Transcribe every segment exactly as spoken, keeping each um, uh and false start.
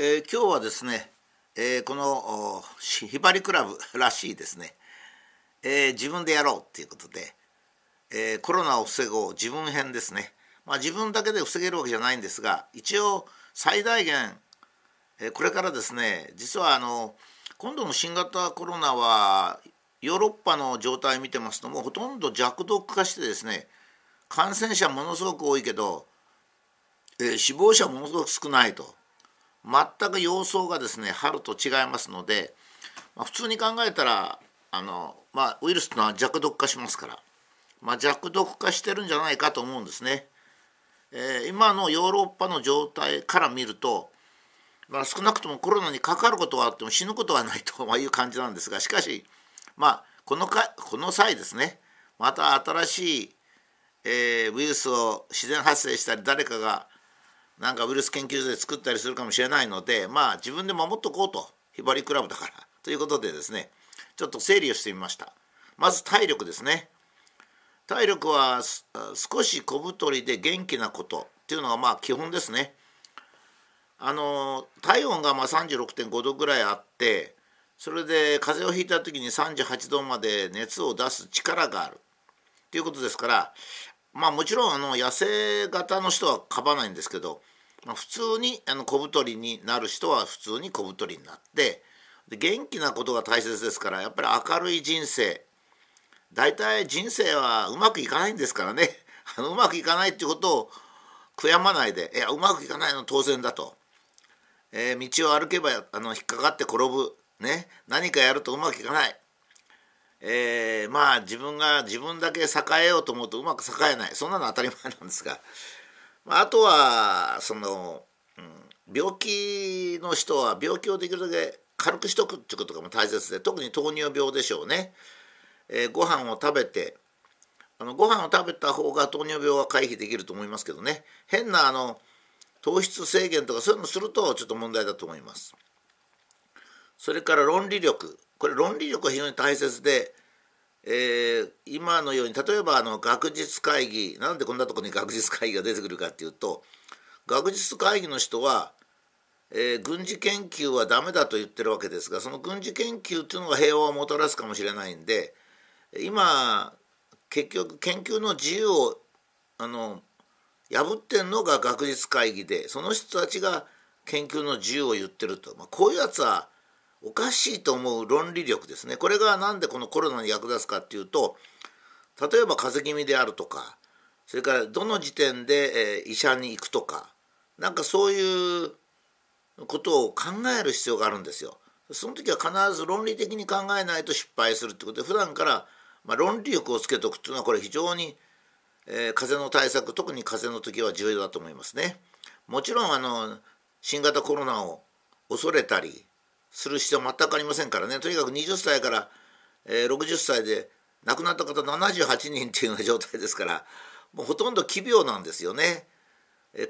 えー、今日はですね、えー、このひばりクラブらしいですね、えー、自分でやろうっていうことで、えー、コロナを防ごう自分編ですね。まあ、自分だけで防げるわけじゃないんですが、一応最大限、えー、これからですね、実はあの今度の新型コロナはヨーロッパの状態を見てますと、もうほとんど弱毒化してですね、感染者ものすごく多いけど、えー、死亡者ものすごく少ないと、全く様相がですね春と違いますので、まあ、普通に考えたらあの、まあ、ウイルスというのは弱毒化しますから、まあ、弱毒化してるんじゃないかと思うんですね。えー、今のヨーロッパの状態から見ると、まあ、少なくともコロナにかかることはあっても死ぬことはないという感じなんですが、しかし、まあ、このかこの際ですね、また新しい、えー、ウイルスを自然発生したり、誰かがなんかウイルス研究所で作ったりするかもしれないので、まあ自分で守っとこうと、ひばりクラブだからということでですね、ちょっと整理をしてみました。まず体力ですね。体力は少し小太りで元気なことっていうのがまあ基本ですね。あの体温がまあ さんじゅうろくてんご 度ぐらいあって、それで風邪をひいた時にさんじゅうはちどまで熱を出す力があるということですから、まあもちろんあの痩せ型の人はかばないんですけど、普通にあの小太りになる人は普通に小太りになって、で元気なことが大切ですから、やっぱり明るい人生、大体人生はうまくいかないんですからねあのうまくいかないっていうことを悔やまないで、いやうまくいかないの当然だと、えー、道を歩けばあの引っかかって転ぶ、ね、何かやるとうまくいかない、えー、まあ自分が自分だけ栄えようと思うとうまく栄えない、そんなの当たり前なんですが、あとはその、うん、病気の人は病気をできるだけ軽くしとくっていうことがも大切で、特に糖尿病でしょうね。えー、ご飯を食べてあのご飯を食べた方が糖尿病は回避できると思いますけどね、変なあの糖質制限とかそういうのするとちょっと問題だと思います。それから論理力、これ論理力は非常に大切で、えー、今のように例えばあの学術会議、なんでこんなとこに学術会議が出てくるかっていうと、学術会議の人は、えー、軍事研究はダメだと言ってるわけですが、その軍事研究っていうのが平和をもたらすかもしれないんで、今結局研究の自由をあの破ってんのが学術会議で、その人たちが研究の自由を言ってると、まあ、こういうやつはおかしいと思う論理力ですね。これがなんでこのコロナに役立つかっていうと、例えば風邪気味であるとか、それからどの時点で、えー、医者に行くとか、なんかそういうことを考える必要があるんですよ。その時は必ず論理的に考えないと失敗するってことで、普段からまあ論理力をつけとくっていうのは、これ非常に、えー、風邪の対策、特に風邪の時は重要だと思いますね。もちろんあの新型コロナを恐れたりする必要は全くありませんからね。とにかくにじゅっさいからろくじゅっさいで亡くなった方ななじゅうはちにんというような状態ですから、もうほとんど奇病なんですよね。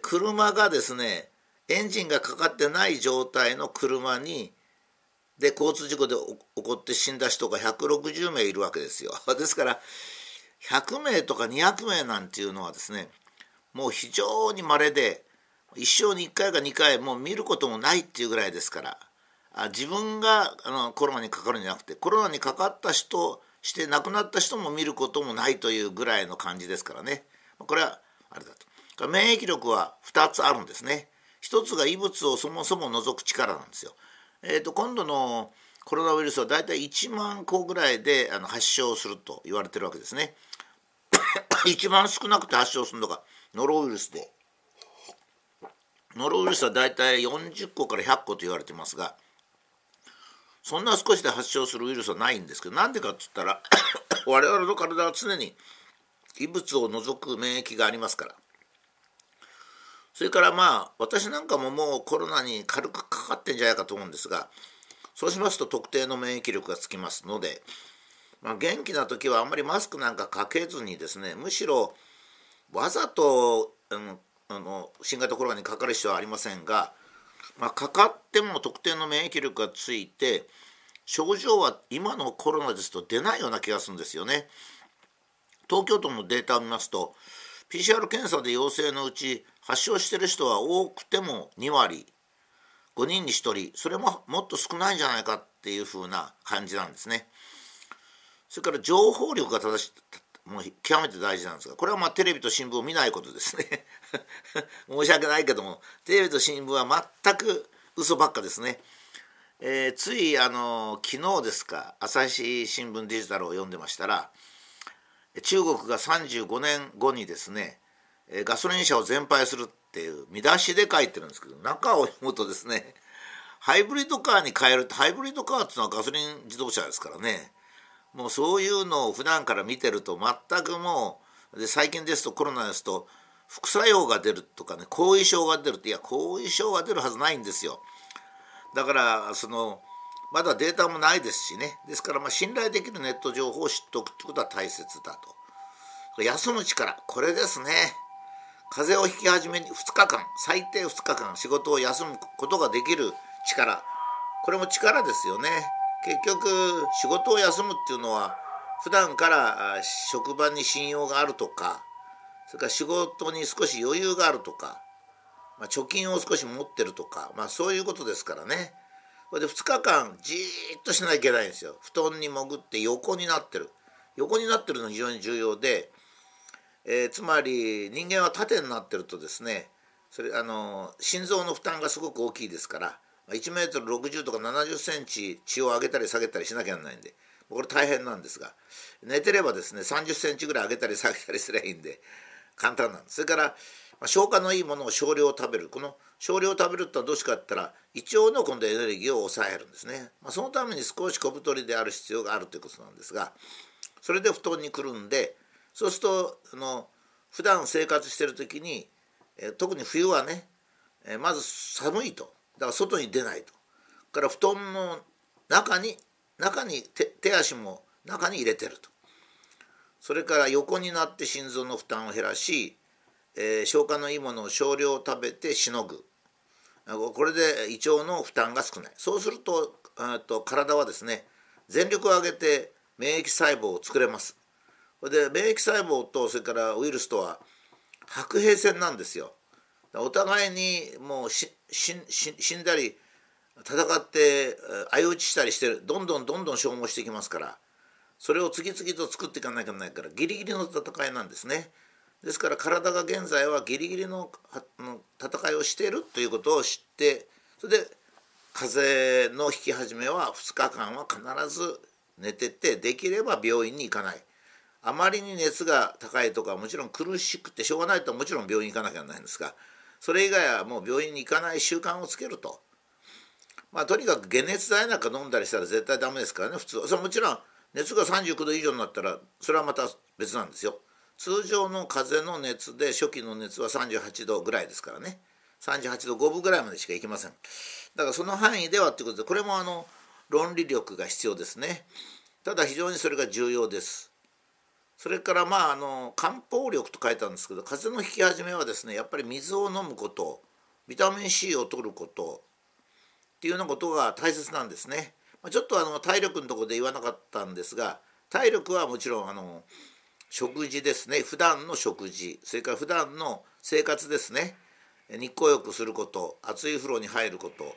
車がですね、エンジンがかかってない状態の車にで交通事故で起こって死んだ人がひゃくろくじゅうめいいるわけですよ。ですからひゃくめいとかにひゃくめいなんていうのはですね、もう非常に稀で、一生にいっかいかにかいもう見ることもないっていうぐらいですから、自分があのコロナにかかるんじゃなくて、コロナにかかった人して亡くなった人も見ることもないというぐらいの感じですからね。これはあれだと。免疫力はふたつあるんですね。ひとつが異物をそもそも除く力なんですよ。えー、と今度のコロナウイルスはだいたいいちまんこぐらいであの発症すると言われてるわけですね。一番少なくて発症するのがノロウイルスで、ノロウイルスはだいたいよんじゅっこからひゃっこと言われてますが、そんな少しで発症するウイルスはないんですけど、なんでかっつったら我々の体は常に異物を除く免疫がありますから。それからまあ私なんかももうコロナに軽くかかってんじゃないかと思うんですが、そうしますと特定の免疫力がつきますので、まあ、元気な時はあんまりマスクなんかかけずにですね、むしろわざとあのあの新型コロナにかかる必要はありませんが、まあ、かかっても特定の免疫力がついて、症状は今のコロナですと出ないような気がするんですよね。東京都のデータを見ますと ピーシーアール 検査で陽性のうち発症している人は多くてもにわり、ごにんにひとり、それももっと少ないんじゃないかっていう風な感じなんですね。それから情報力が正しもう極めて大事なんですが、これはまあテレビと新聞を見ないことですね申し訳ないけども、テレビと新聞は全く嘘ばっかですね。えー、ついあの昨日ですか、朝日新聞デジタルを読んでましたら、中国がさんじゅうごねんごにですねガソリン車を全廃するっていう見出しで書いてるんですけど、中を読むとですね、ハイブリッドカーに変えるって、ハイブリッドカーっていうのはガソリン自動車ですからね、もうそういうのを普段から見てると全くもう、で最近ですとコロナですと副作用が出るとかね、後遺症が出るって、いや後遺症が出るはずないんですよ。だからそのまだデータもないですしね、ですからまあ信頼できるネット情報を知っておくってことは大切だと。休む力、これですね。風邪をひき始めにふつかかん、最低ふつかかん仕事を休むことができる力、これも力ですよね。結局仕事を休むっていうのは普段から職場に信用があるとか、それから仕事に少し余裕があるとか、まあ、貯金を少し持ってるとか、まあ、そういうことですからね。それでふつかかんじーっとしなきゃいけないんですよ。布団に潜って横になってる、横になってるのが非常に重要で、えー、つまり人間は縦になってるとですね、それあの心臓の負担がすごく大きいですから、いちメートルろくじゅうとかななじゅっセンチ血を上げたり下げたりしなきゃならないんで、これ大変なんですが、寝てればですねさんじゅっセンチぐらい上げたり下げたりすればいいんで簡単なんです。それから消化のいいものを少量食べる、この少量食べるってのはどうしかって言ったら胃腸の今度エネルギーを抑えるんですね。まあ、そのために少し小太りである必要があるということなんですが、それで布団にくるんで、そうするとあの普段生活してる時に、え特に冬はね、えまず寒いと、だから外に出ないと、から布団の中に中に 手, 手足も中に入れてると、それから横になって心臓の負担を減らし、えー、消化のいいものを少量食べてしのぐ、これで胃腸の負担が少ない。そうするとと体はですね全力を挙げて免疫細胞を作れます。で免疫細胞とそれからウイルスとは白兵戦なんですよ。お互いにもうししし死んだり戦って相打ちしたりしてる、どんどんどんどん消耗していきますから、それを次々と作っていかなきゃならないから、ギリギリの戦いなんですね。ですから体が現在はギリギリの戦いをしているということを知って、それで風邪の引き始めはふつかかんは必ず寝てて、できれば病院に行かない。あまりに熱が高いとか、もちろん苦しくてしょうがないともちろん病院に行かなきゃならないんですが、それ以外はもう病院に行かない習慣をつけると。まあとにかく解熱剤なんか飲んだりしたら絶対ダメですからね、普通は。それもちろん熱がさんじゅうきゅうど以上になったらそれはまた別なんですよ。通常の風邪の熱で初期の熱はさんじゅうはちどぐらいですからね、さんじゅうはちどごぶぐらいまでしかいきません。だからその範囲ではということで、これもあの論理力が必要ですね。ただ非常にそれが重要です。それからまああの漢方力と書いたんですけど、風邪の引き始めはですねやっぱり水を飲むこと、ビタミン C を取ることっていうようなことが大切なんですね。ちょっとあの体力のところで言わなかったんですが、体力はもちろんあの食事ですね、普段の食事、それから普段の生活ですね、日光浴すること、熱い風呂に入ること、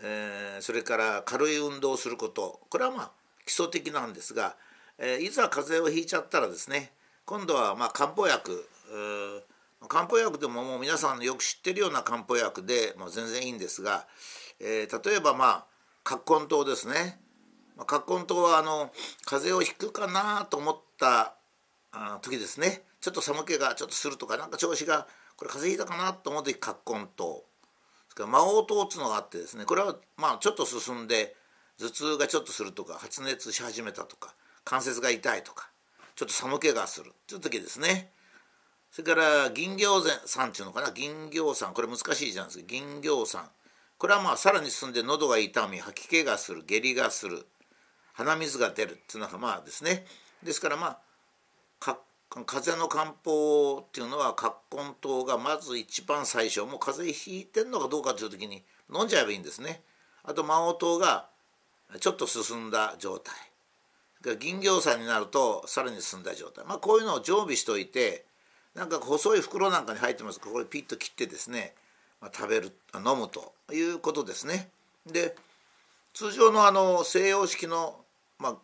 えー、それから軽い運動をすること、これはまあ基礎的なんですが、えー、いざ風邪をひいちゃったらですね、今度はまあ漢方薬、漢方薬でももう皆さんよく知ってるような漢方薬で、まあ、全然いいんですが、えー、例えばまあ葛根湯ですね。葛根湯はあの風邪をひくかなと思った時ですね、ちょっと寒気がちょっとするとか、なんか調子がこれ風邪ひいたかなと思う時、葛根湯、それから魔王湯っていうのがあってですね、これはまあちょっと進んで頭痛がちょっとするとか、発熱し始めたとか、関節が痛いとか、ちょっと寒気がするっていう時ですね。それから銀行散っていうのかな、銀行散、これ難しいじゃないですか、銀行散、これはまあさらに進んで喉が痛み、吐き気がする、下痢がする、鼻水が出るっていうのがまあですね、ですからまあか風邪の漢方っていうのは葛根湯がまず一番最初、もう風邪ひいてんのかどうかという時に飲んじゃえばいいんですね。あと魔王湯がちょっと進んだ状態、銀行散になるとさらに進んだ状態、まあ、こういうのを常備しておいて、なんか細い袋なんかに入ってます、これピッと切ってですね、食べる、飲むということですね。で通常のあの西洋式の、まあ、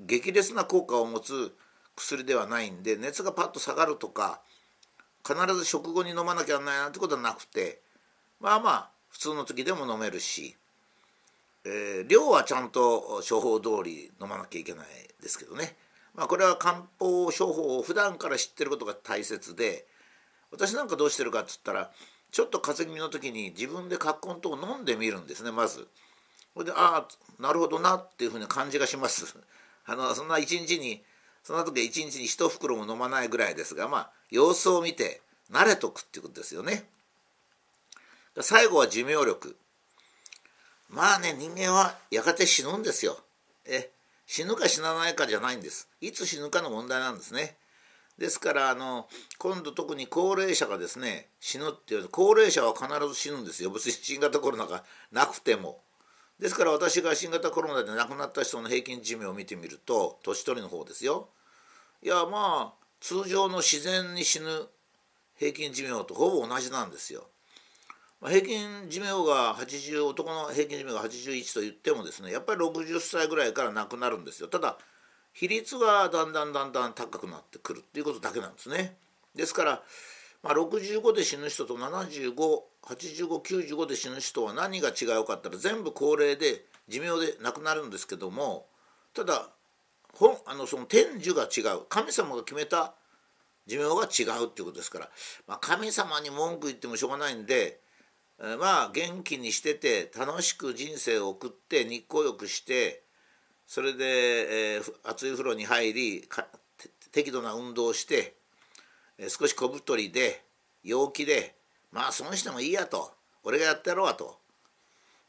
激烈な効果を持つ薬ではないんで、熱がパッと下がるとか必ず食後に飲まなきゃならないなんてことはなくて、まあまあ普通の時でも飲めるし、えー、量はちゃんと処方通り飲まなきゃいけないですけどね。まあ、これは漢方処方を普段から知ってることが大切で、私なんかどうしてるかっつったら、ちょっと風邪気味の時に自分で葛根湯を飲んでみるんですね、まず。それで、ああなるほどなっていうふうな感じがします。あのそんな一日にそんな時は一日に一袋も飲まないぐらいですが、まあ様子を見て慣れとくっていうことですよね。最後は寿命力。まあね、人間はやがて死ぬんですよ。え死ぬか死なないかじゃないんです。いつ死ぬかの問題なんですね。ですからあの今度特に高齢者がですね死ぬっていう、高齢者は必ず死ぬんですよ、別に新型コロナがなくても。ですから私が新型コロナで亡くなった人の平均寿命を見てみると、年取りの方ですよ、いやまあ通常の自然に死ぬ平均寿命とほぼ同じなんですよ。平均寿命がはちじゅう、男の平均寿命がはちじゅういちと言ってもですね、やっぱりろくじゅっさいぐらいから亡くなるんですよ。ただ比率がだんだんだんだん高くなってくるっていうことだけなんですね。ですから、まあ、ろくじゅうごで死ぬ人とななじゅうご、はちじゅうご、きゅうじゅうごで死ぬ人は何が違うかって言ったら、全部高齢で寿命で亡くなるんですけども、ただ本あのその天寿が違う、神様が決めた寿命が違うっていうことですから、まあ、神様に文句言ってもしょうがないんで、まあ元気にしてて楽しく人生を送って日光浴して、それで、えー、熱い風呂に入りか適度な運動をして、えー、少し小太りで陽気で、まあ損してもいいやと、俺がやってやろうわと。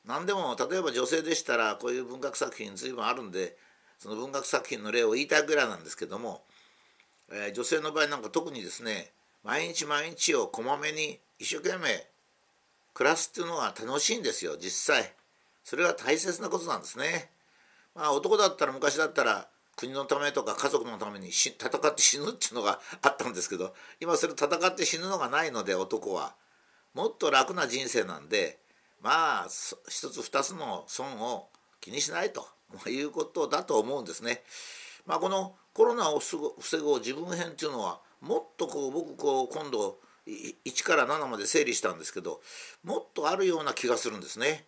何でも例えば女性でしたらこういう文学作品随分あるんで、その文学作品の例を言いたいぐらいなんですけども、えー、女性の場合なんか特にですね、毎日毎日をこまめに一生懸命暮らすっていうのが楽しいんですよ、実際。それは大切なことなんですね。まあ男だったら、昔だったら国のためとか家族のために戦って死ぬっていうのがあったんですけど、今それ戦って死ぬのがないので、男はもっと楽な人生なんで、まあ一つ二つの損を気にしないということだと思うんですね。まあこのコロナを防ごう自分編っていうのは、もっとこう僕こう今度いちからななまで整理したんですけど、もっとあるような気がするんですね。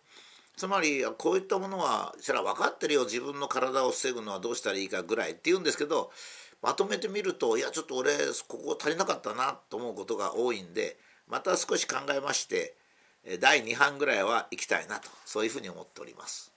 つまりこういったものはそりゃ分かってるよ、自分の体を防ぐのはどうしたらいいかぐらいっていうんですけど、まとめてみると、いやちょっと俺ここ足りなかったなと思うことが多いんで、また少し考えましてだいに版ぐらいは行きたいなと、そういうふうに思っております。